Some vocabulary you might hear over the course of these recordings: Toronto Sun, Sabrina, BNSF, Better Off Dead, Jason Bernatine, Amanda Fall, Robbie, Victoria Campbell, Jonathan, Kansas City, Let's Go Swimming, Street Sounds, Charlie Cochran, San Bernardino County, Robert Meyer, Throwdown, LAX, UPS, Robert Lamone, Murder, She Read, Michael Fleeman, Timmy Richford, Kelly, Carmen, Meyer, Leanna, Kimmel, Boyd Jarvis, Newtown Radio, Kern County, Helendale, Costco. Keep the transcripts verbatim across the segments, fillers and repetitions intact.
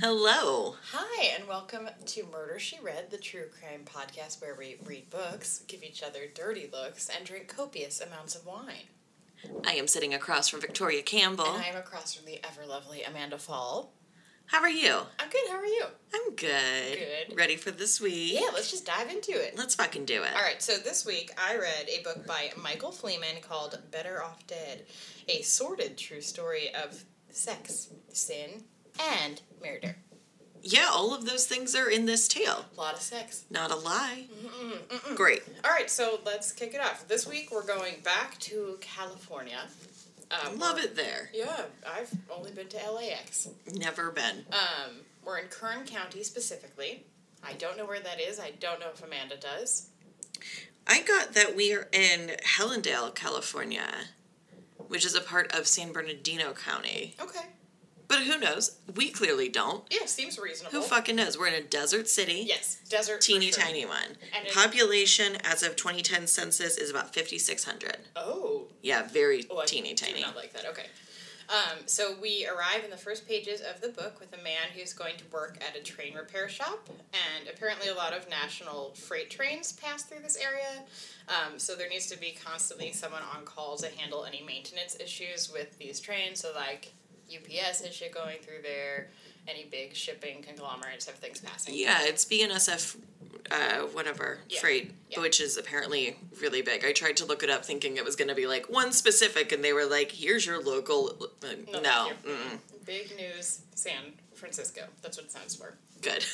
Hello. Hi, and welcome to Murder, She Read, the true crime podcast where we read books, give each other dirty looks, and drink copious amounts of wine. I am sitting across from Victoria Campbell. And I am across from the ever-lovely Amanda Fall. How are you? I'm good. How are you? I'm good. Good. Ready for this week? Yeah, let's just dive into it. Let's fucking do it. All right, so this week I read a book by Michael Fleeman called Better Off Dead, a sordid true story of sex, sin, and murder. Yeah, all of those things are in this tale. A lot of sex. Not a lie. Mm-mm, mm-mm. Great. All right, so let's kick it off. This week we're going back to California. Um, Love it there. Yeah, I've only been to L A X. Never been. Um, we're in Kern County specifically. I don't know where that is. I don't know if Amanda does. I got that we are in Helendale, California, which is a part of San Bernardino County. Okay. But who knows? We clearly don't. Yeah, seems reasonable. Who fucking knows? We're in a desert city. Yes, desert city. Teeny sure. tiny one. And population as of twenty ten census is about fifty-six hundred. Oh. Yeah, very oh, teeny tiny. I do not like that. Okay. Um, so we arrive in the first pages of the book with a man who's going to work at a train repair shop. And apparently a lot of national freight trains pass through this area. Um, so there needs to be constantly someone on call to handle any maintenance issues with these trains. So like U P S and shit going through there, any big shipping conglomerates have things passing. Yeah, it's B N S F, uh, whatever, yeah. freight, yeah. which is apparently really big. I tried to look it up thinking it was going to be like one specific, and they were like, here's your local, uh, no. no. Big news, San Francisco. That's what it sounds for. Good.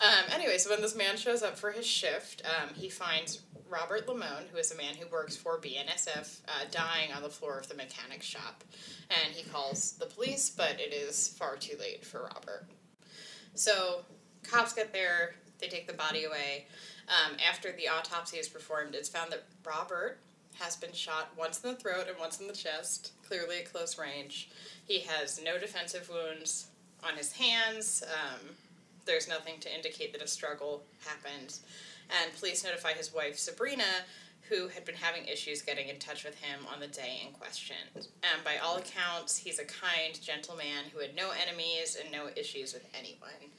um, anyway, so when this man shows up for his shift, um, he finds Robert Lamone, who is a man who works for B N S F, uh, dying on the floor of the mechanic shop. And he calls the police, but it is far too late for Robert. So cops get there, they take the body away. Um, after the autopsy is performed, it's found that Robert has been shot once in the throat and once in the chest, clearly at close range. He has no defensive wounds on his hands. Um, there's nothing to indicate that a struggle happened. And police notify his wife, Sabrina, who had been having issues getting in touch with him on the day in question. And by all accounts, he's a kind, gentle man who had no enemies and no issues with anyone.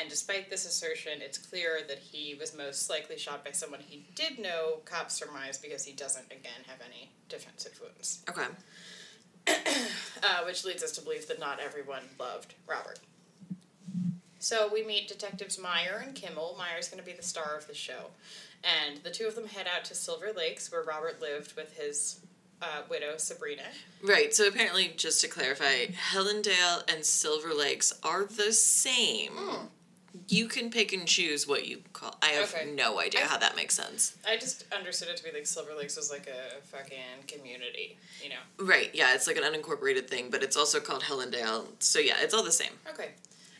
And despite this assertion, it's clear that he was most likely shot by someone he did know, cops surmise, because he doesn't, again, have any defensive wounds. Okay. uh, which leads us to believe that not everyone loved Robert. So we meet Detectives Meyer and Kimmel. Meyer's going to be the star of the show. And the two of them head out to Silver Lakes, where Robert lived with his uh, widow, Sabrina. Right, so apparently, just to clarify, Helendale and Silver Lakes are the same. Mm. You can pick and choose what you call. I have okay. no idea I, how that makes sense. I just understood it to be like Silver Lakes was like a fucking community, you know? Right, yeah, it's like an unincorporated thing, but it's also called Helendale. So yeah, it's all the same. Okay.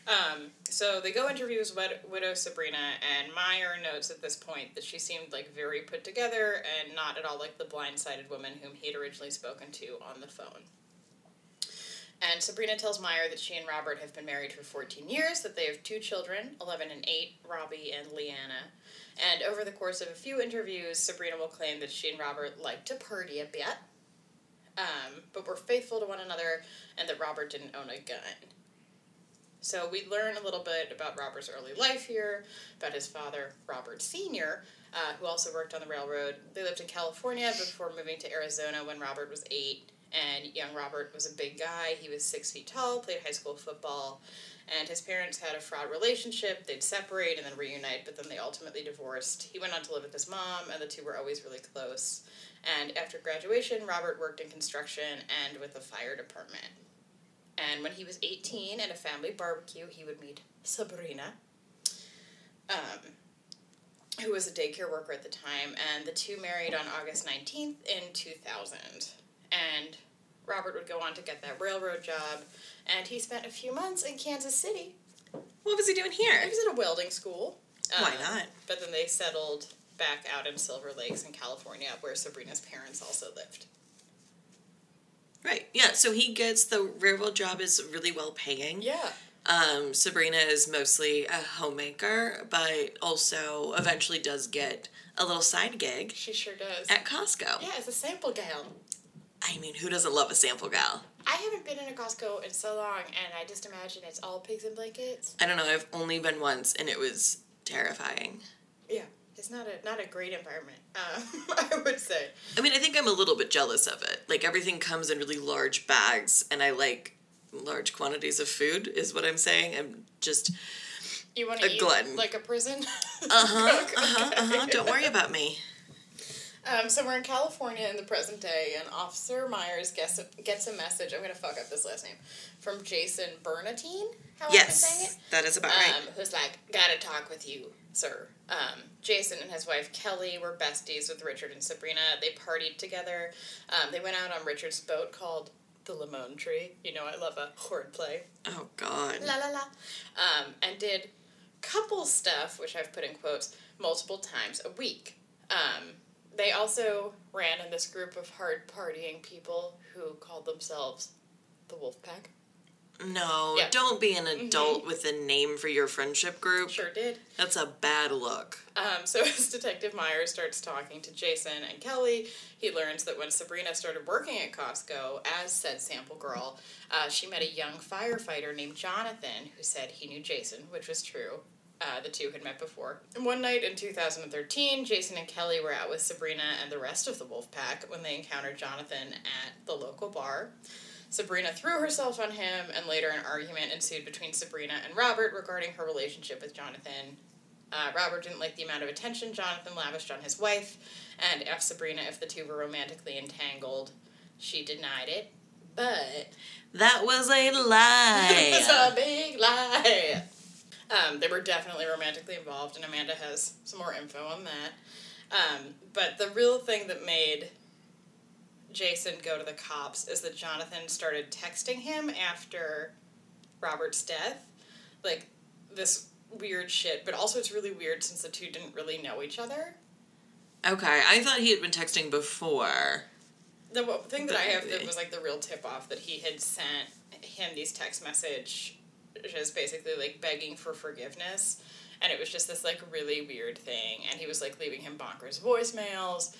Um, so they go interview his wed- widow, Sabrina, and Meyer notes at this point that she seemed, like, very put together and not at all like the blindsided woman whom he had originally spoken to on the phone. And Sabrina tells Meyer that she and Robert have been married for fourteen years, that they have two children, eleven and eight, Robbie and Leanna. And over the course of a few interviews, Sabrina will claim that she and Robert like to party a bit, um, but were faithful to one another, and that Robert didn't own a gun. So we learn a little bit about Robert's early life here, about his father, Robert Senior, uh, who also worked on the railroad. They lived in California before moving to Arizona when Robert was eight, and young Robert was a big guy. He was six feet tall, played high school football, and his parents had a fraught relationship. They'd separate and then reunite, but then they ultimately divorced. He went on to live with his mom, and the two were always really close. And after graduation, Robert worked in construction and with the fire department. And when he was eighteen at a family barbecue, he would meet Sabrina, um, who was a daycare worker at the time, and the two married on August nineteenth in two thousand. And Robert would go on to get that railroad job, and he spent a few months in Kansas City. What was he doing here? He was at a welding school. Um, Why not? But then they settled back out in Silver Lakes in California, where Sabrina's parents also lived. Right, yeah, so he gets the railroad job is really well paying. Yeah. Um, Sabrina is mostly a homemaker, but also eventually does get a little side gig. She sure does. At Costco. Yeah, as a sample gal. I mean, who doesn't love a sample gal? I haven't been in a Costco in so long, and I just imagine it's all pigs and blankets. I don't know. I've only been once, and it was terrifying. Yeah. It's not a not a great environment, uh, I would say. I mean, I think I'm a little bit jealous of it. Like, everything comes in really large bags, and I like large quantities of food, is what I'm saying. I'm just you want to eat glutton. Like a prison? Uh-huh, okay. uh-huh, uh-huh. Don't worry about me. Um, so we're in California in the present day, and Officer Myers gets a, gets a message, I'm going to fuck up this last name, from Jason Bernatine, how yes, I'm saying it? That is about um, right. Who's like, gotta talk with you, sir. Um, Jason and his wife Kelly were besties with Richard and Sabrina. They partied together. Um, they went out on Richard's boat called the Lemon Tree. You know I love a wordplay. Oh, God. La la la. Um, and did couple stuff, which I've put in quotes, multiple times a week. Um... They also ran in this group of hard partying people who called themselves the Wolf Pack. No, yep. Don't be an adult mm-hmm. with a name for your friendship group. Sure did. That's a bad look. Um, so as Detective Meyer starts talking to Jason and Kelly, he learns that when Sabrina started working at Costco as said sample girl, uh, she met a young firefighter named Jonathan who said he knew Jason, which was true. Uh, the two had met before. And one night in two thousand thirteen, Jason and Kelly were out with Sabrina and the rest of the wolf pack when they encountered Jonathan at the local bar. Sabrina threw herself on him, and later an argument ensued between Sabrina and Robert regarding her relationship with Jonathan. Uh, Robert didn't like the amount of attention Jonathan lavished on his wife, and asked Sabrina if the two were romantically entangled. She denied it, but... that was a lie! It was a big lie! Um, they were definitely romantically involved, and Amanda has some more info on that. Um, but the real thing that made Jason go to the cops is that Jonathan started texting him after Robert's death. Like, this weird shit, but also it's really weird since the two didn't really know each other. Okay, I thought he had been texting before. The thing that I have that was, like, the real tip-off that he had sent him these text message. Just basically, like, begging for forgiveness, and it was just this, like, really weird thing, and he was, like, leaving him bonkers voicemails,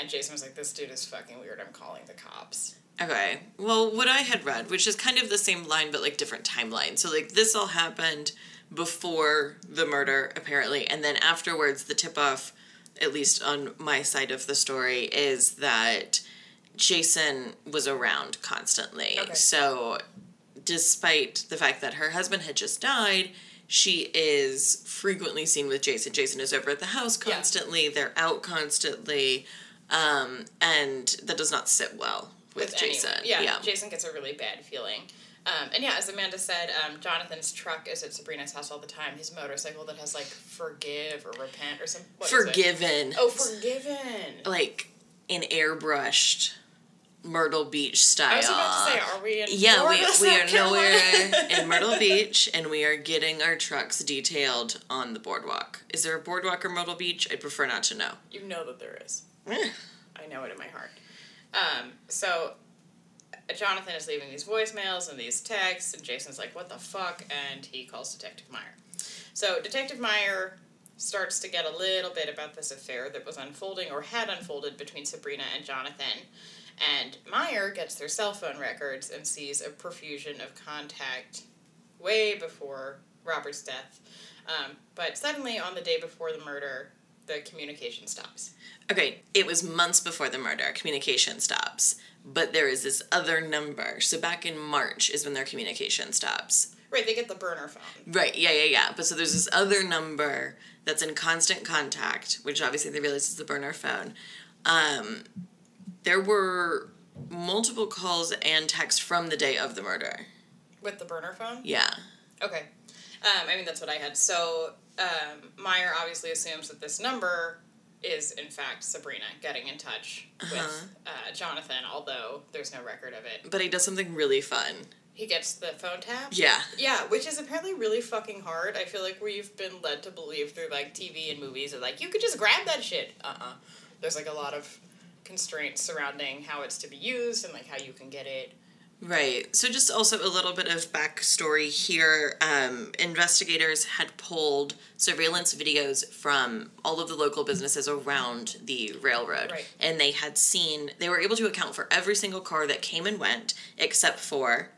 and Jason was like, this dude is fucking weird, I'm calling the cops. Okay, well, what I had read, which is kind of the same line, but, like, different timeline, so, like, this all happened before the murder, apparently, and then afterwards, the tip-off, at least on my side of the story, is that Jason was around constantly, okay. So... despite the fact that her husband had just died, she is frequently seen with Jason. Jason is over at the house constantly. Yeah. They're out constantly. Um, and that does not sit well with, with Jason. Yeah, yeah, Jason gets a really bad feeling. Um, and yeah, as Amanda said, um, Jonathan's truck is at Sabrina's house all the time. His motorcycle that has, like, forgive or repent or something. Forgiven. Oh, forgiven. Like, an airbrushed... Myrtle Beach style. I was about to say, are we in Yeah, Florida, we, we are nowhere in Myrtle Beach, and we are getting our trucks detailed on the boardwalk. Is there a boardwalk or Myrtle Beach? I'd prefer not to know. You know that there is. I know it in my heart. Um, so, Jonathan is leaving these voicemails and these texts, and Jason's like, what the fuck? And he calls Detective Meyer. So, Detective Meyer... starts to get a little bit about this affair that was unfolding or had unfolded between Sabrina and Jonathan. And Meyer gets their cell phone records and sees a profusion of contact way before Robert's death. Um, but suddenly, on the day before the murder, the communication stops. Okay, it was months before the murder. Communication stops. But there is this other number. So back in March is when their communication stops. Right, they get the burner phone. Right, yeah, yeah, yeah. But so there's this other number that's in constant contact, which obviously they realize is the burner phone. Um, there were multiple calls and texts from the day of the murder. With the burner phone? Yeah. Okay. Um, I mean, that's what I had. So um, Meyer obviously assumes that this number is, in fact, Sabrina getting in touch uh-huh. with uh, Jonathan, although there's no record of it. But he does something really fun. He gets the phone tap? Yeah. Yeah, which is apparently really fucking hard. I feel like we've been led to believe through, like, T V and movies that, like, you could just grab that shit. Uh-uh. There's, like, a lot of constraints surrounding how it's to be used and, like, how you can get it. Right. So just also a little bit of backstory here. Um, investigators had pulled surveillance videos from all of the local businesses around the railroad. Right. And they had seen, they were able to account for every single car that came and went except for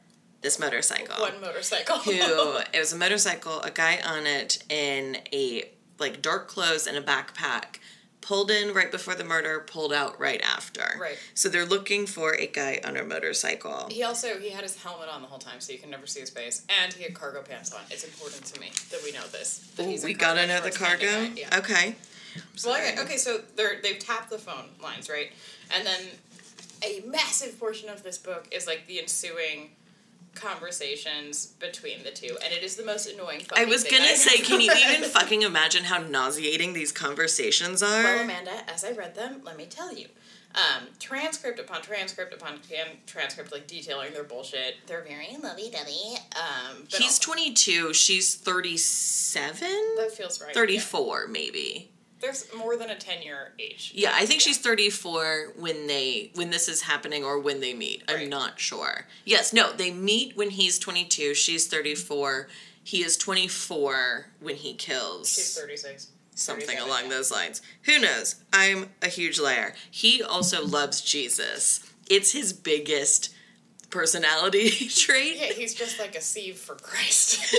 this motorcycle. One motorcycle. Who, it was a motorcycle, a guy on it in a, like, dark clothes and a backpack. Pulled in right before the murder, pulled out right after. Right. So they're looking for a guy on a motorcycle. He also, he had his helmet on the whole time, so you can never see his face. And he had cargo pants on. It's important to me that we know this. That Ooh, he's we gotta know the cargo? Yeah. Okay. Well, okay. Okay, so they're, they've tapped the phone lines, right? And then a massive portion of this book is, like, the ensuing conversations between the two, and it is the most annoying fucking thing. I was gonna I say, can you even fucking imagine how nauseating these conversations are? Well, Amanda, as I read them, let me tell you. Um, transcript upon transcript upon transcript, like, detailing their bullshit. They're very lovey-dovey. Um, He's also, twenty-two, she's thirty-seven? That feels right. thirty-four, yeah. Maybe. There's more than a ten-year age. Yeah, I think yeah. she's thirty-four when they when this is happening or when they meet. Right. I'm not sure. Yes, no, they meet when he's twenty-two. She's thirty-four. He is twenty-four when he kills. She's thirty-six. Something along yeah. those lines. Who knows? I'm a huge liar. He also loves Jesus. It's his biggest personality trait. Yeah, he's just like a sieve for Christ.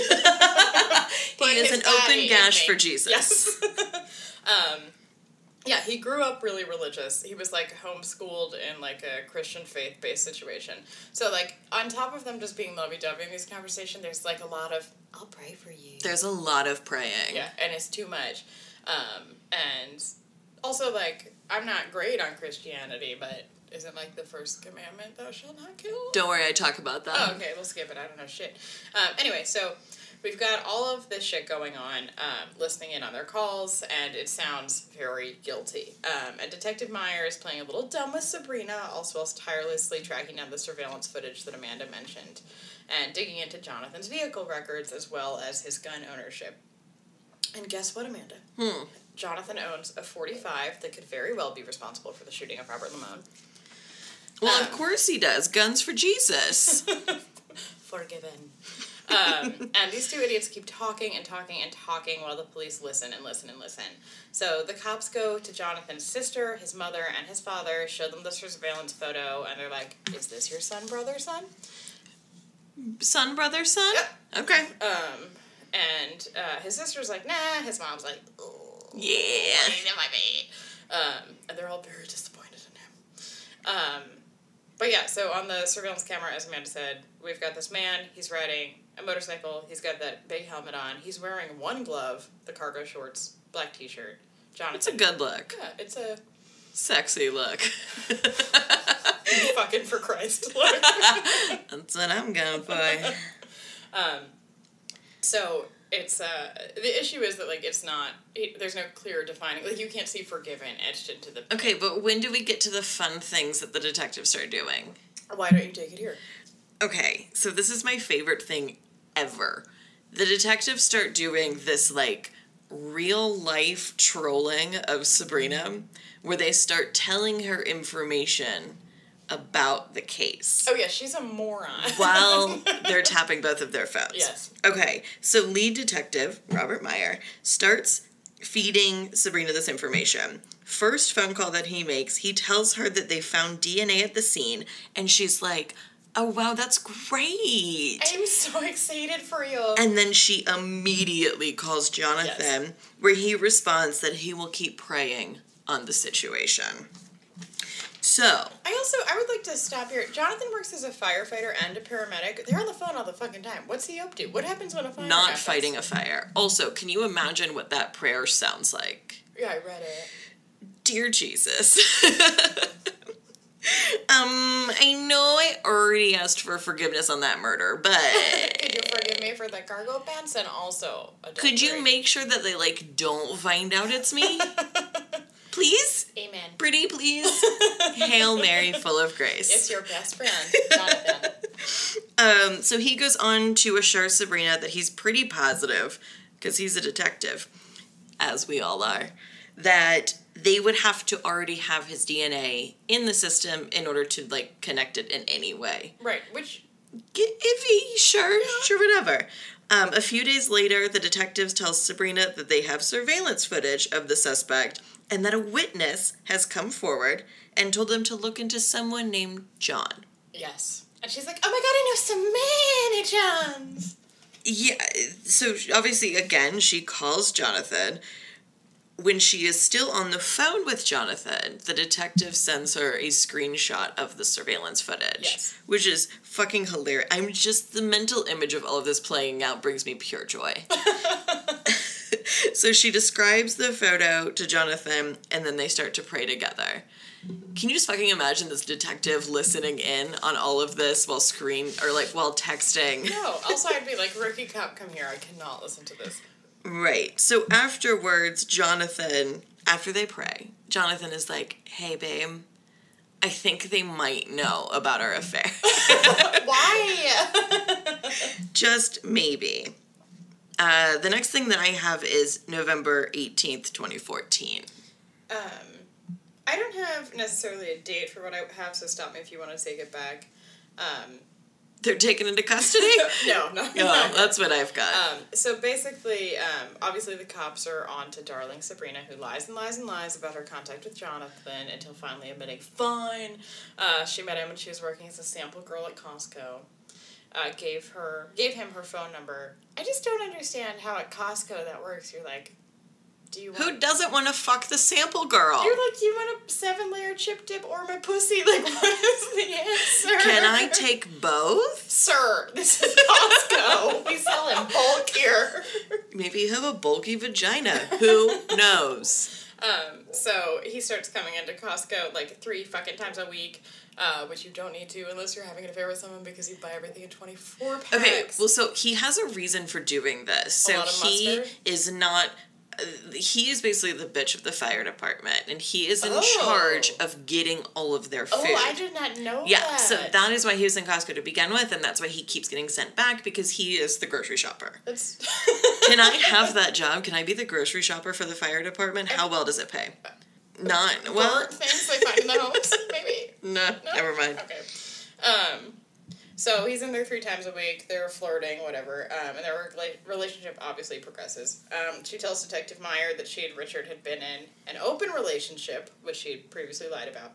He is an open gash for Jesus. Yes. um, yeah, he grew up really religious. He was, like, homeschooled in, like, a Christian faith-based situation. So, like, on top of them just being lovey-dovey in these conversations, there's, like, a lot of, I'll pray for you. There's a lot of praying. Yeah, and it's too much. Um, and also, like, I'm not great on Christianity, but... Isn't, like, the first commandment, thou shalt not kill? Don't worry, I talk about that. Oh, okay, we'll skip it. I don't know shit. Um, anyway, so we've got all of this shit going on, um, listening in on their calls, and it sounds very guilty. Um, and Detective Meyer is playing a little dumb with Sabrina, also whilst tirelessly tracking down the surveillance footage that Amanda mentioned, and digging into Jonathan's vehicle records as well as his gun ownership. And guess what, Amanda? Hmm. Jonathan owns a forty-five that could very well be responsible for the shooting of Robert Lamone. Well, um, of course he does. Guns for Jesus. Forgiven. Um, and these two idiots keep talking and talking and talking while the police listen and listen and listen. So the cops go to Jonathan's sister, his mother, and his father, show them the surveillance photo, and they're like, is this your son, brother, son? Son, brother, son? Yep. Okay. Um, and uh, his sister's like, nah. His mom's like, oh, yeah. That might be. Um, and they're all very disappointed in him. Um... But yeah, so on the surveillance camera, as Amanda said, we've got this man, he's riding a motorcycle, he's got that big helmet on, he's wearing one glove, the cargo shorts, black t-shirt. Jonathan. It's a good look. Yeah, it's a... Sexy look. Fucking for Christ look. That's what I'm going for. Um, so... It's, uh, the issue is that, like, it's not, it, there's no clear defining, like, you can't see forgiven etched into the... Okay, but when do we get to the fun things that the detectives are doing? Why don't you take it here? Okay, so this is my favorite thing ever. The detectives start doing this, like, real-life trolling of Sabrina, where they start telling her information about the case. Oh, yeah, she's a moron. While they're tapping both of their phones. Yes. Okay, so lead detective, Robert Meyer, starts feeding Sabrina this information. First phone call that he makes, he tells her that they found D N A at the scene, and she's like, oh, wow, that's great. I'm so excited for you. And then she immediately calls Jonathan, yes. where he responds that he will keep praying on the situation. So. I also, I would like to stop here. Jonathan works as a firefighter and a paramedic. They're on the phone all the fucking time. What's he up to? What happens when a fire Not happens? Fighting a fire. Also, can you imagine what that prayer sounds like? Yeah, I read it. Dear Jesus. um, I know I already asked for forgiveness on that murder, but... Could you forgive me for the cargo pants and also adultery? Could you make sure that they, like, don't find out it's me? Please? Amen. Pretty please. Hail Mary, full of grace. It's your best friend, Jonathan. um, so he goes on to assure Sabrina that he's pretty positive, because he's a detective, as we all are, that they would have to already have his D N A in the system in order to, like, connect it in any way. Right, which... Get iffy, sure, yeah. sure, whatever. Um, a few days later, the detectives tell Sabrina that they have surveillance footage of the suspect and that a witness has come forward and told them to look into someone named John. Yes. And she's like, oh my god, I know so many Johns! Yeah, so obviously, again, she calls Jonathan. When she is still on the phone with Jonathan, the detective sends her a screenshot of the surveillance footage. Yes. Which is fucking hilarious. I'm just, the mental image of all of this playing out brings me pure joy. So she describes the photo to Jonathan, and then they start to pray together. Can you just fucking imagine this detective listening in on all of this while screen, or like, while texting? No, also I'd be like, rookie cop, come here, I cannot listen to this. Right. So afterwards, Jonathan, after they pray, Jonathan is like, hey, babe, I think they might know about our affair. Why? Just maybe. Uh, the next thing that I have is November eighteenth, twenty fourteen. Um, I don't have necessarily a date for what I have, so stop me if you want to take it back. Um, They're taken into custody? no, no, no. No, that's what I've got. Um, so basically, um, obviously the cops are on to darling Sabrina, who lies and lies and lies about her contact with Jonathan until finally admitting, fine. Uh, she met him when she was working as a sample girl at Costco. Uh, gave her, gave him her phone number. I just don't understand how at Costco that works. You're like, do you want... Who doesn't want to fuck the sample girl? You're like, you want a seven-layer chip dip or my pussy? Like, what is the answer? Can I take both? Sir, this is Costco. We sell in bulk here. Maybe you have a bulky vagina. Who knows? Um, so he starts coming into Costco like three fucking times a week, uh, which you don't need to unless you're having an affair with someone because you buy everything in twenty-four packs. Okay, well, so he has a reason for doing this. So he is not... He is basically the bitch of the fire department, and he is in oh. charge of getting all of their food. Oh, I did not know yeah, that. Yeah, so that is why he was in Costco to begin with, and that's why he keeps getting sent back, because he is the grocery shopper. That's... Can I have that job? Can I be the grocery shopper for the fire department? How well does it pay? Not, well... things they find in the homes, maybe? No, no, never mind. Okay. Um... So he's in there three times a week, they're flirting, whatever, um, and their relationship obviously progresses. Um, she tells Detective Meyer that she and Richard had been in an open relationship, which she had previously lied about.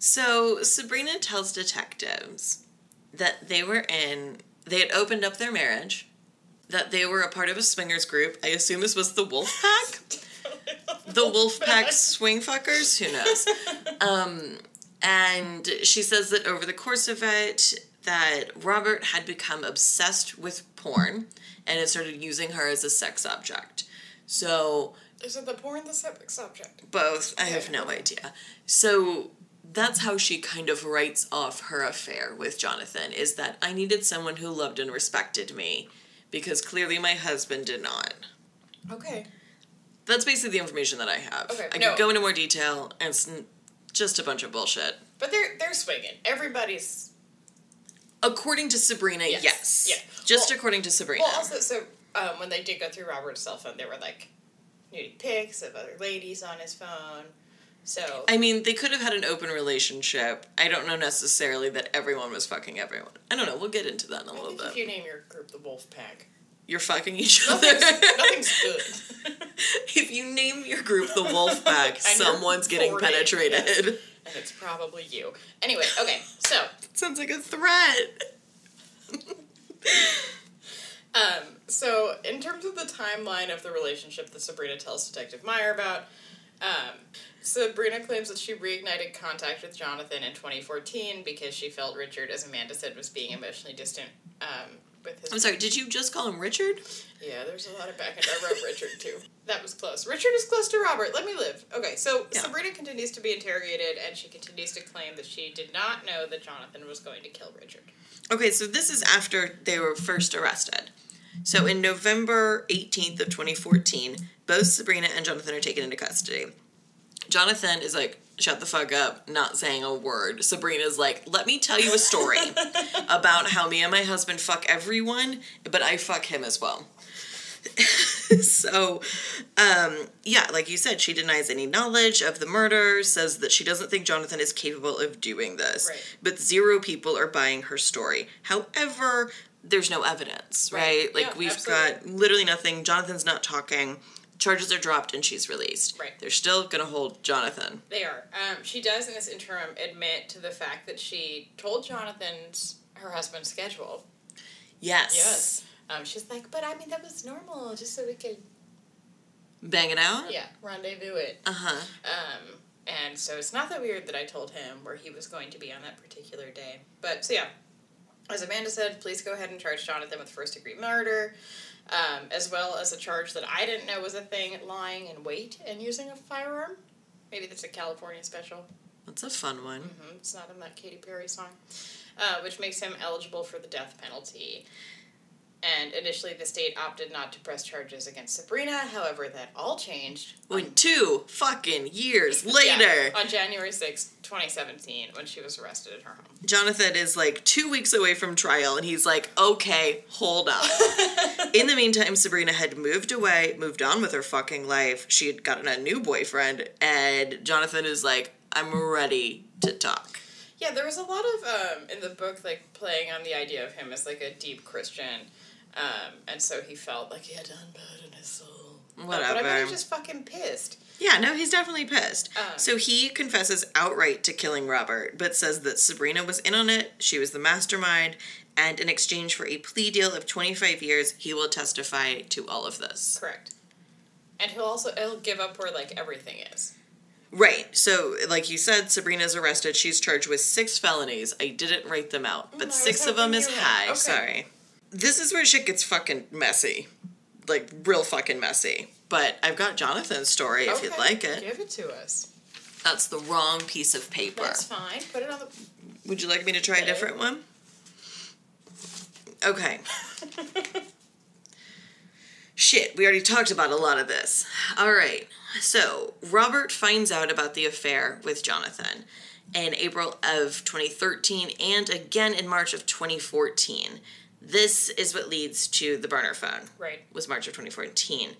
So Sabrina tells detectives that they were in, they had opened up their marriage, that they were a part of a swingers group. I assume this was the Wolf Pack? The Wolf Pack swing fuckers? Who knows? Um, and she says that over the course of it, that Robert had become obsessed with porn and had started using her as a sex object. So... Is it the porn, the sex object? Both. I have no idea. So that's how she kind of writes off her affair with Jonathan, is that I needed someone who loved and respected me because clearly my husband did not. Okay. That's basically the information that I have. Okay, I no. could go into more detail, and it's just a bunch of bullshit. But they're, they're swinging. Everybody's... According to Sabrina, yes. yes. Yeah. Just well, according to Sabrina. Well, also, so um, when they did go through Robert's cell phone, there were, like, nudie pics of other ladies on his phone, so... I mean, they could have had an open relationship. I don't know necessarily that everyone was fucking everyone. I don't know. We'll get into that in a I little bit. If you name your group the Wolf Pack... You're fucking each nothing's, other. Nothing's good. If you name your group the Wolf Pack, someone's getting forty, penetrated. Yes. And it's probably you. Anyway, okay, so. Sounds like a threat. um, so, in terms of the timeline of the relationship that Sabrina tells Detective Meyer about, um, Sabrina claims that she reignited contact with Jonathan in twenty fourteen because she felt Richard, as Amanda said, was being emotionally distant um, with his... I'm sorry, did you just call him Richard? Yeah, there's a lot of back and I wrote Richard, too. That was close. Richard is close to Robert. Let me live. Okay, so yeah. Sabrina continues to be interrogated, and she continues to claim that she did not know that Jonathan was going to kill Richard. Okay, so this is after they were first arrested. So in November eighteenth of twenty fourteen, both Sabrina and Jonathan are taken into custody. Jonathan is like, shut the fuck up, not saying a word. Sabrina's like, let me tell you a story about how me and my husband fuck everyone, but I fuck him as well. So, um, yeah, like you said, she denies any knowledge of the murder, says that she doesn't think Jonathan is capable of doing this. Right. But zero people are buying her story. However, there's no evidence, right? right? Like, yeah, we've absolutely. got literally nothing. Jonathan's not talking. Charges are dropped and she's released. Right. They're still going to hold Jonathan. They are. Um, she does, in this interim, admit to the fact that she told Jonathan's, her husband's schedule. Yes. Yes. Um, she's like, but I mean, that was normal, just so we could... Bang it out? Yeah, rendezvous it. Uh-huh. Um, and so it's not that weird that I told him where he was going to be on that particular day. But, so yeah, as Amanda said, please go ahead and charge Jonathan with first-degree murder, um, as well as a charge that I didn't know was a thing, lying in wait and using a firearm. Maybe that's a California special. That's a fun one. Mm-hmm. It's not in that Katy Perry song. Uh, which makes him eligible for the death penalty. And initially, the state opted not to press charges against Sabrina. However, that all changed when two fucking years later, yeah, on January sixth, twenty seventeen, when she was arrested at her home. Jonathan is like two weeks away from trial, and he's like, "Okay, hold up." In the meantime, Sabrina had moved away, moved on with her fucking life. She had gotten a new boyfriend, and Jonathan is like, "I'm ready to talk." Yeah, there was a lot of um, in the book, like playing on the idea of him as like a deep Christian. Um, and so he felt like he had done bad in his soul. Whatever. Uh, but I mean, he's just fucking pissed. Yeah, no, he's definitely pissed. Um, so he confesses outright to killing Robert, but says that Sabrina was in on it, she was the mastermind, and in exchange for a plea deal of twenty-five years, he will testify to all of this. Correct. And he'll also, he'll give up where, like, everything is. Right. So, like you said, Sabrina's arrested. She's charged with six felonies. I didn't write them out, but oh, six of them is high. Okay. Sorry. This is where shit gets fucking messy. Like, real fucking messy. But I've got Jonathan's story, if okay, you'd like it. Give it to us. That's the wrong piece of paper. That's fine. Put it on the... Would you like me to try okay. a different one? Okay. Shit, we already talked about a lot of this. All right. So, Robert finds out about the affair with Jonathan in April of twenty thirteen and again in March of twenty fourteen. This is what leads to the burner phone. Right. Was March of twenty fourteen.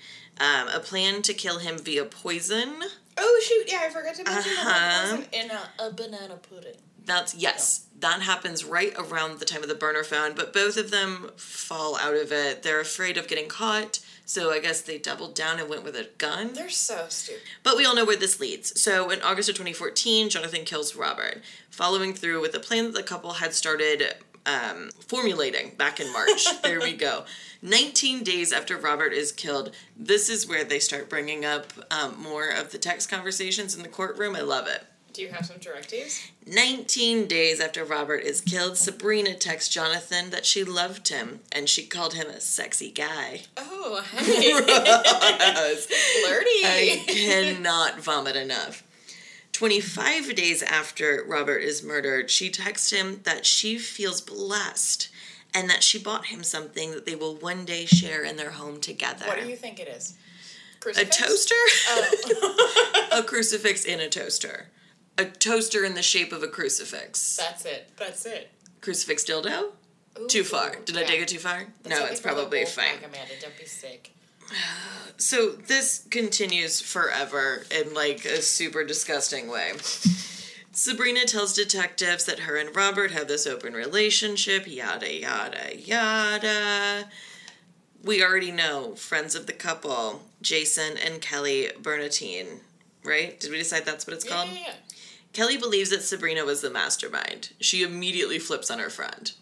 Um, a plan to kill him via poison. Oh, shoot. Yeah, I forgot to mention uh-huh. that poison in a, a banana pudding. That's, yes. Yeah. That happens right around the time of the burner phone, but both of them fall out of it. They're afraid of getting caught, so I guess they doubled down and went with a gun. They're so stupid. But we all know where this leads. So in August of twenty fourteen, Jonathan kills Robert, following through with a plan that the couple had started... Um, formulating back in March. There we go. nineteen days after Robert is killed, this is where they start bringing up um, more of the text conversations in the courtroom. I love it. Do you have some directives? nineteen days after Robert is killed, Sabrina texts Jonathan that she loved him, and she called him a sexy guy. Oh, hey. Flirty. I cannot vomit enough. twenty-five days after Robert is murdered, she texts him that she feels blessed and that she bought him something that they will one day share in their home together. What do you think it is? Crucifix? A toaster? Oh. A crucifix and a toaster. A toaster in the shape of a crucifix. That's it. That's it. Crucifix dildo? Ooh, too far. Did yeah. I take it too far? That's no, it's probably fine. Pack, Amanda. Don't be sick. So this continues forever in, like, a super disgusting way. Sabrina tells detectives that her and Robert have this open relationship, yada, yada, yada. We already know, friends of the couple, Jason and Kelly Bernatine, right? Did we decide that's what it's called? Yeah, yeah, yeah. Kelly believes that Sabrina was the mastermind. She immediately flips on her friend.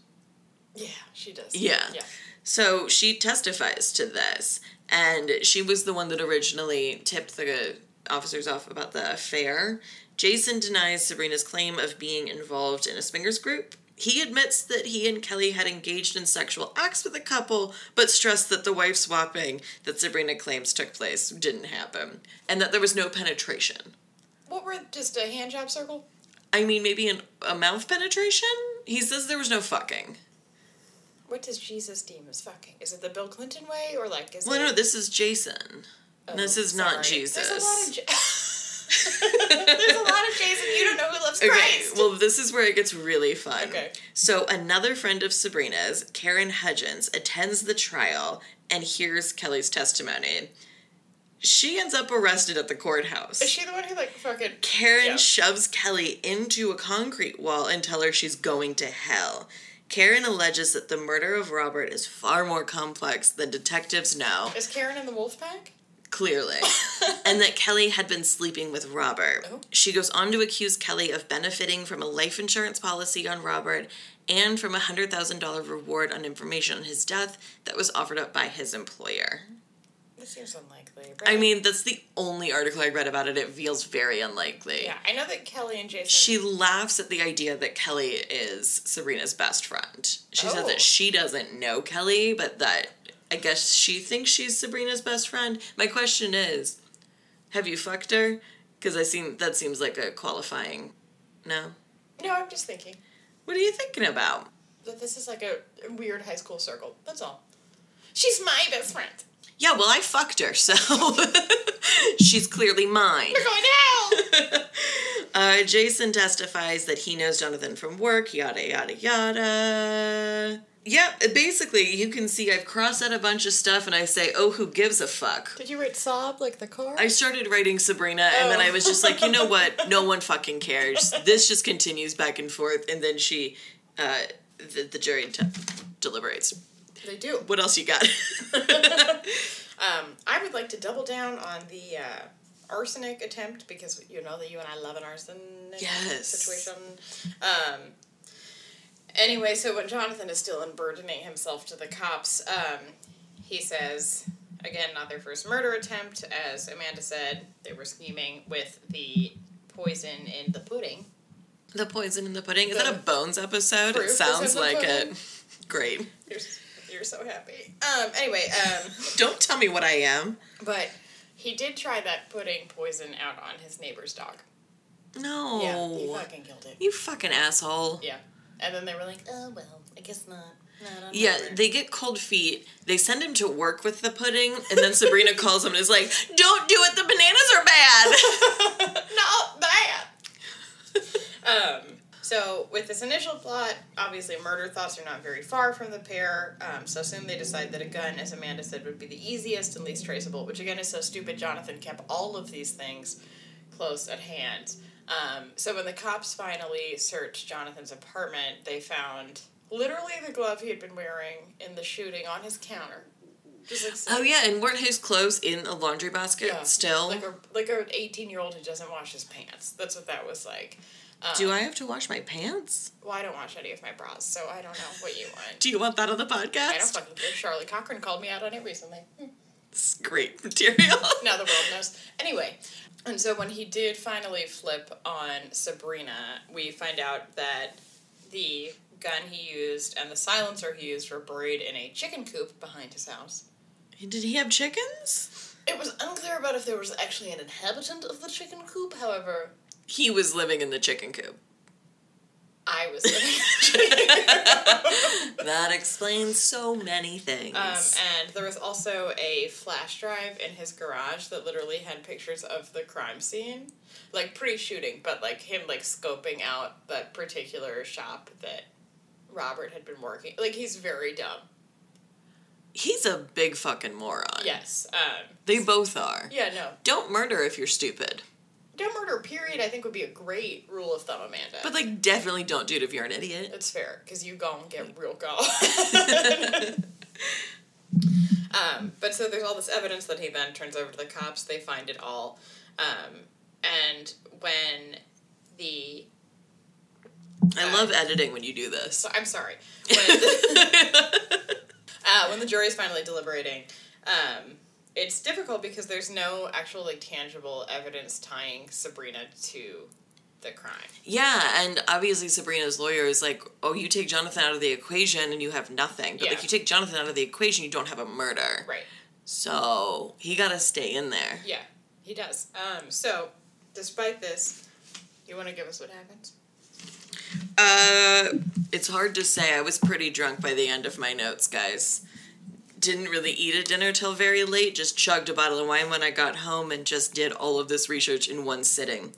Yeah, she does. Yeah. Yeah. So she testifies to this, and she was the one that originally tipped the officers off about the affair. Jason denies Sabrina's claim of being involved in a swingers group. He admits that he and Kelly had engaged in sexual acts with the couple, but stressed that the wife swapping that Sabrina claims took place didn't happen, and that there was no penetration. What were, just a handjob circle? I mean, maybe an, a mouth penetration? He says there was no fucking. What does Jesus deem as fucking? Is it the Bill Clinton way, or like is well, it? Well, no, this is Jason. Oh, this is sorry. Not Jesus. There's a lot of ja- There's a lot of Jason. You don't know who loves okay. Christ. Well, this is where it gets really fun. Okay. So another friend of Sabrina's, Karen Hudgens, attends the trial and hears Kelly's testimony. She ends up arrested at the courthouse. Is she the one who, like, fucking... Karen yeah. shoves Kelly into a concrete wall and tells her she's going to hell. Karen alleges that the murder of Robert is far more complex than detectives know. Is Karen in the wolf pack? Clearly. And that Kelly had been sleeping with Robert. Oh. She goes on to accuse Kelly of benefiting from a life insurance policy on Robert and from a one hundred thousand dollars reward on information on his death that was offered up by his employer. This seems unlikely. Right? I mean, that's the only article I read about it. It feels very unlikely. Yeah, I know that Kelly and Jason... She laughs at the idea that Kelly is Sabrina's best friend. She oh. says that she doesn't know Kelly, but that I guess she thinks she's Sabrina's best friend. My question is, have you fucked her? Because I seem, that seems like a qualifying... No? No, I'm just thinking. What are you thinking about? That this is like a weird high school circle. That's all. She's my best friend. Yeah, well, I fucked her, so she's clearly mine. We're going to hell! uh, Jason testifies that he knows Jonathan from work, yada, yada, yada. Yeah, basically, you can see I've crossed out a bunch of stuff, and I say, oh, who gives a fuck? Did you write sob, like the car? I started writing Sabrina, oh. and then I was just like, you know what? No one fucking cares. This just continues back and forth, and then she, uh, the, the jury t- deliberates. They do. What else you got? um, I would like to double down on the uh, arsenic attempt because you know that you and I love an arsenic yes. situation. Um, anyway, so when Jonathan is still unburdening himself to the cops, um, he says, again, not their first murder attempt. As Amanda said, they were scheming with the poison in the pudding. The poison in the pudding? The is that a Bones episode? It sounds like it. Great. There's You're so happy. Um, anyway, um... Don't tell me what I am. But he did try that pudding poison out on his neighbor's dog. No. Yeah, he fucking killed it. You fucking asshole. Yeah. And then they were like, oh, well, I guess not. No, no, yeah, they get cold feet. They send him to work with the pudding, and then Sabrina calls him and is like, don't do it, the bananas are bad! Not bad! um... So, with this initial plot, obviously murder thoughts are not very far from the pair, um, so soon they decide that a gun, as Amanda said, would be the easiest and least traceable, which again is so stupid. Jonathan kept all of these things close at hand. Um, so when the cops finally searched Jonathan's apartment, they found literally the glove he had been wearing in the shooting on his counter. Just like so. Oh yeah, and weren't his clothes in a laundry basket yeah. still? Like a like an eighteen-year-old who doesn't wash his pants. That's what that was like. Um, Do I have to wash my pants? Well, I don't wash any of my bras, so I don't know what you want. Do you want that on the podcast? I don't fucking care. Charlie Cochran called me out on it recently. It's great material. Now the world knows. Anyway, and so when he did finally flip on Sabrina, we find out that the gun he used and the silencer he used were buried in a chicken coop behind his house. Did he have chickens? It was unclear about if there was actually an inhabitant of the chicken coop, however... He was living in the chicken coop. I was living in the chicken coop. That explains so many things. Um, and there was also a flash drive in his garage that literally had pictures of the crime scene. Like, pre-shooting, but, like, him, like, scoping out that particular shop that Robert had been working. Like, he's very dumb. He's a big fucking moron. Yes. Um, they both are. Yeah, no. Don't murder if you're stupid. Don't murder, period, I think would be a great rule of thumb, Amanda. But, like, definitely don't do it if you're an idiot. That's fair, because you gon' get real gone. um, but so there's all this evidence that he then turns over to the cops. They find it all. Um, and when the... I uh, love editing when you do this. So, I'm sorry. When the, uh, when the jury's finally deliberating... Um, It's difficult because there's no actual, like, tangible evidence tying Sabrina to the crime. Yeah, and obviously Sabrina's lawyer is like, oh, you take Jonathan out of the equation and you have nothing. But, yeah. like, you take Jonathan out of the equation, you don't have a murder. Right. So, he gotta stay in there. Yeah, he does. Um, so, despite this, you want to give us what happens? Uh, it's hard to say. I was pretty drunk by the end of my notes, guys. Didn't really eat a dinner till very late, just chugged a bottle of wine when I got home and just did all of this research in one sitting.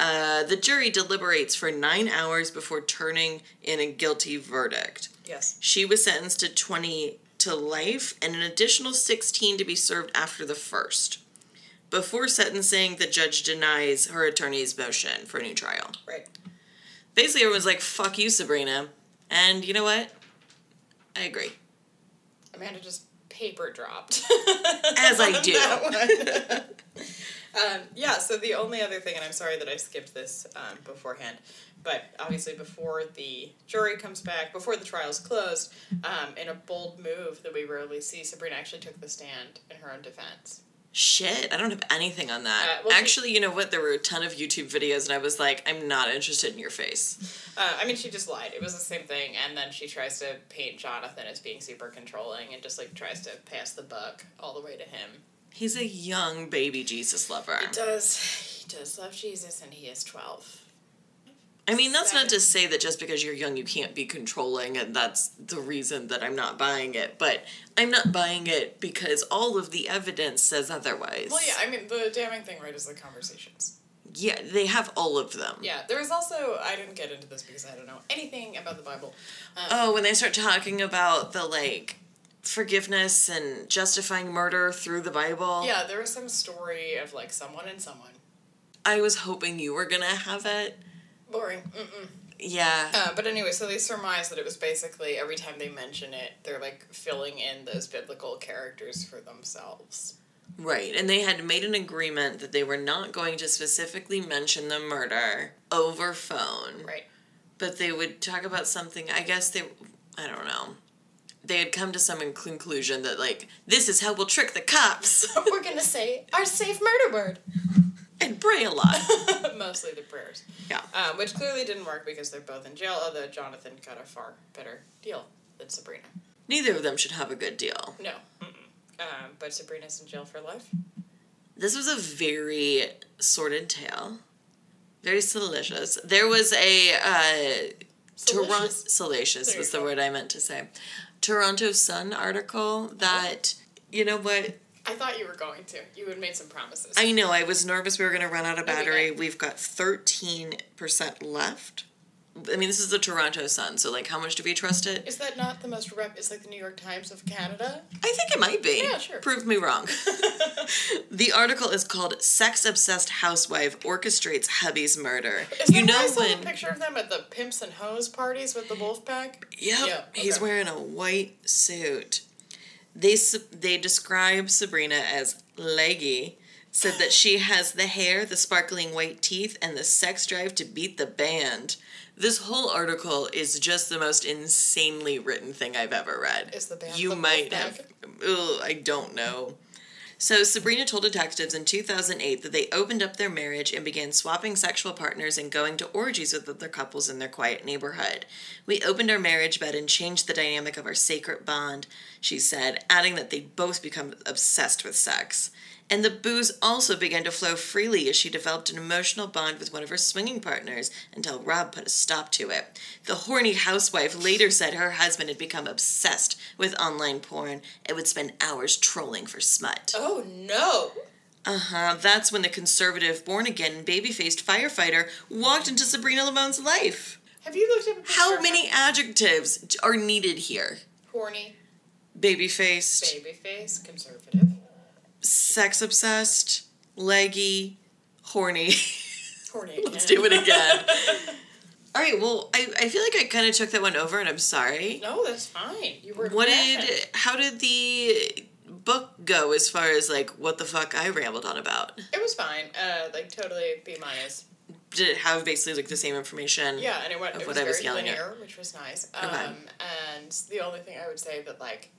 Uh, the jury deliberates for nine hours before turning in a guilty verdict. Yes. She was sentenced to twenty to life and an additional sixteen to be served after the first. Before sentencing, the judge denies her attorney's motion for a new trial. Right. Basically, everyone's like, fuck you, Sabrina. And you know what? I agree. Amanda just paper dropped. As I do. um, yeah, so the only other thing, and I'm sorry that I skipped this um, beforehand, but obviously before the jury comes back, before the trial's closed, um, in a bold move that we rarely see, Sabrina actually took the stand in her own defense. Shit, I don't have anything on that. Uh, well, Actually, she, you know what? There were a ton of YouTube videos, and I was like, I'm not interested in your face. Uh, I mean, she just lied. It was the same thing, and then she tries to paint Jonathan as being super controlling and just, like, tries to pass the buck all the way to him. He's a young baby Jesus lover. He does. He does love Jesus, and he is twelve. I mean, that's Seven. Not to say that just because you're young you can't be controlling, and that's the reason that I'm not buying it. But I'm not buying it because all of the evidence says otherwise. Well, yeah, I mean, the damning thing, right, is the conversations. Yeah, they have all of them. Yeah, there is also, I didn't get into this because I don't know anything about the Bible. Um, oh, when they start talking about the, like, forgiveness and justifying murder through the Bible. Yeah, there was some story of, like, someone and someone. I was hoping you were going to have it. Boring. Mm-mm. Yeah. Uh, but anyway, so they surmise that it was basically every time they mention it, they're, like, filling in those biblical characters for themselves. Right. And they had made an agreement that they were not going to specifically mention the murder over phone. Right. But they would talk about something, I guess they, I don't know. They had come to some conclusion that, like, this is how we'll trick the cops. We're going to say our safe murder word. And pray a lot. Mostly the prayers. Yeah. Um, which clearly didn't work because they're both in jail, although Jonathan got a far better deal than Sabrina. Neither of them should have a good deal. No. Mm-mm. Um, but Sabrina's in jail for life. This was a very sordid tale. Very salacious. There was a... Uh, Toronto Salacious was the word I meant to say. Toronto Sun article that... Oh. You know what... I thought you were going to. You had made some promises. I know. I was nervous we were going to run out of battery. We've got thirteen percent left. I mean, this is the Toronto Sun, so, like, how much do we trust it? Is that not the most rep... It's like the New York Times of Canada? I think it might be. Yeah, sure. Prove me wrong. The article is called Sex-Obsessed Housewife Orchestrates Hubby's Murder. Is you know nice when... little picture of them at the Pimps and Hoes parties with the wolf pack? Yep. Yeah, okay. He's wearing a white suit. They they describe Sabrina as leggy, said that she has the hair, the sparkling white teeth, and the sex drive to beat the band. This whole article is just the most insanely written thing I've ever read. Is the band you the might have? Ugh, I don't know. So Sabrina told detectives in two thousand eight that they opened up their marriage and began swapping sexual partners and going to orgies with other couples in their quiet neighborhood. We opened our marriage bed and changed the dynamic of our sacred bond, she said, adding that they both become obsessed with sex. And the booze also began to flow freely as she developed an emotional bond with one of her swinging partners until Rob put a stop to it. The horny housewife later said her husband had become obsessed with online porn and would spend hours trolling for smut. Oh, no. Uh-huh. That's when the conservative, born-again, baby-faced firefighter walked into Sabrina Lamone's life. Have you looked up... How many adjectives are needed here? Horny. Baby-faced. Baby-faced. Conservative. Sex-obsessed, leggy, horny. Horny again. Let's do it again. All right, well, I, I feel like I kind of took that one over, and I'm sorry. No, that's fine. You were What mad. did, how did the book go as far as, like, what the fuck I rambled on about? It was fine. Uh, like, totally B minus. Did it have basically, like, the same information? Yeah, and it, went, of it was what very I was yelling linear, at. Which was nice. Um, okay. And the only thing I would say that, like,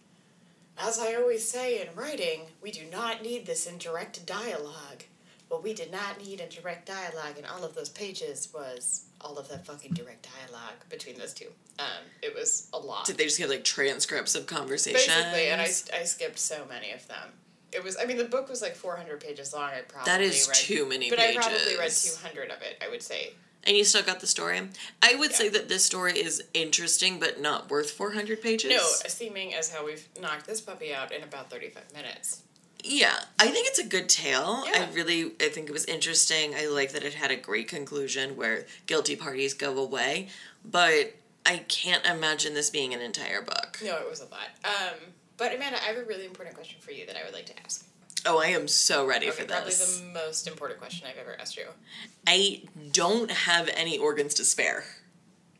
as I always say in writing, we do not need this in direct dialogue. What we did not need in direct dialogue in all of those pages was all of that fucking direct dialogue between those two. Um, it was a lot. Did they just have, like, transcripts of conversations? Basically, and I, I skipped so many of them. It was, I mean, the book was like four hundred pages long. I probably That is read, too many but pages. But I probably read two hundred of it, I would say. And you still got the story? I would yeah. say that this story is interesting, but not worth four hundred pages. No, seeming as how we've knocked this puppy out in about thirty-five minutes. Yeah, I think it's a good tale. Yeah. I really, I think it was interesting. I like that it had a great conclusion where guilty parties go away, but I can't imagine this being an entire book. No, it was a lot. Um, But Amanda, I have a really important question for you that I would like to ask. Oh, I am so ready okay, for this. Probably the most important question I've ever asked you. I don't have any organs to spare.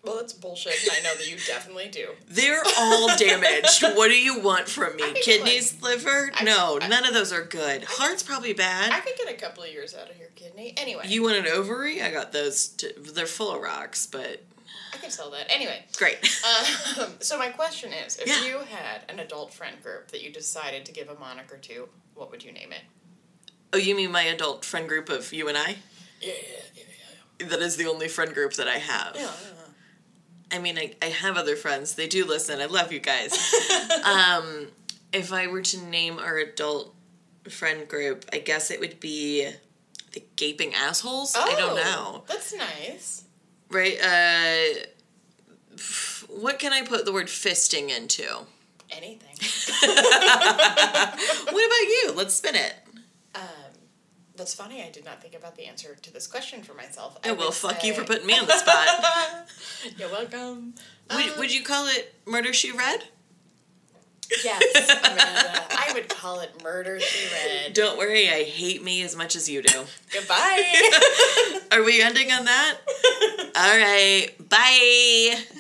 Well, that's bullshit. I know that you definitely do. They're all damaged. What do you want from me? Kidneys, like, liver? I, no, I, none of those are good. I, Heart's probably bad. I could get a couple of years out of your kidney. Anyway. You want an ovary? I got those. T- they're full of rocks, but... I can sell that. Anyway. Great. Um, so my question is, if yeah. you had an adult friend group that you decided to give a moniker to, what would you name it? Oh, you mean my adult friend group of you and I? Yeah, yeah, yeah, yeah. That is the only friend group that I have. Yeah, yeah. I mean, I, I have other friends. They do listen. I love you guys. um, if I were to name our adult friend group, I guess it would be the Gaping Assholes. Oh, I don't know. That's nice. Right? Uh, f- what can I put the word fisting into? Anything. What about you? Let's spin it. Um, that's funny. I did not think about the answer to this question for myself. I oh, well, fuck say... you for putting me on the spot. You're welcome. Would, um, would you call it Murder, She Read? Yes, Amanda. I would call it Murder, She Read. Don't worry, I hate me as much as you do. Goodbye. Are we ending on that? All right. Bye.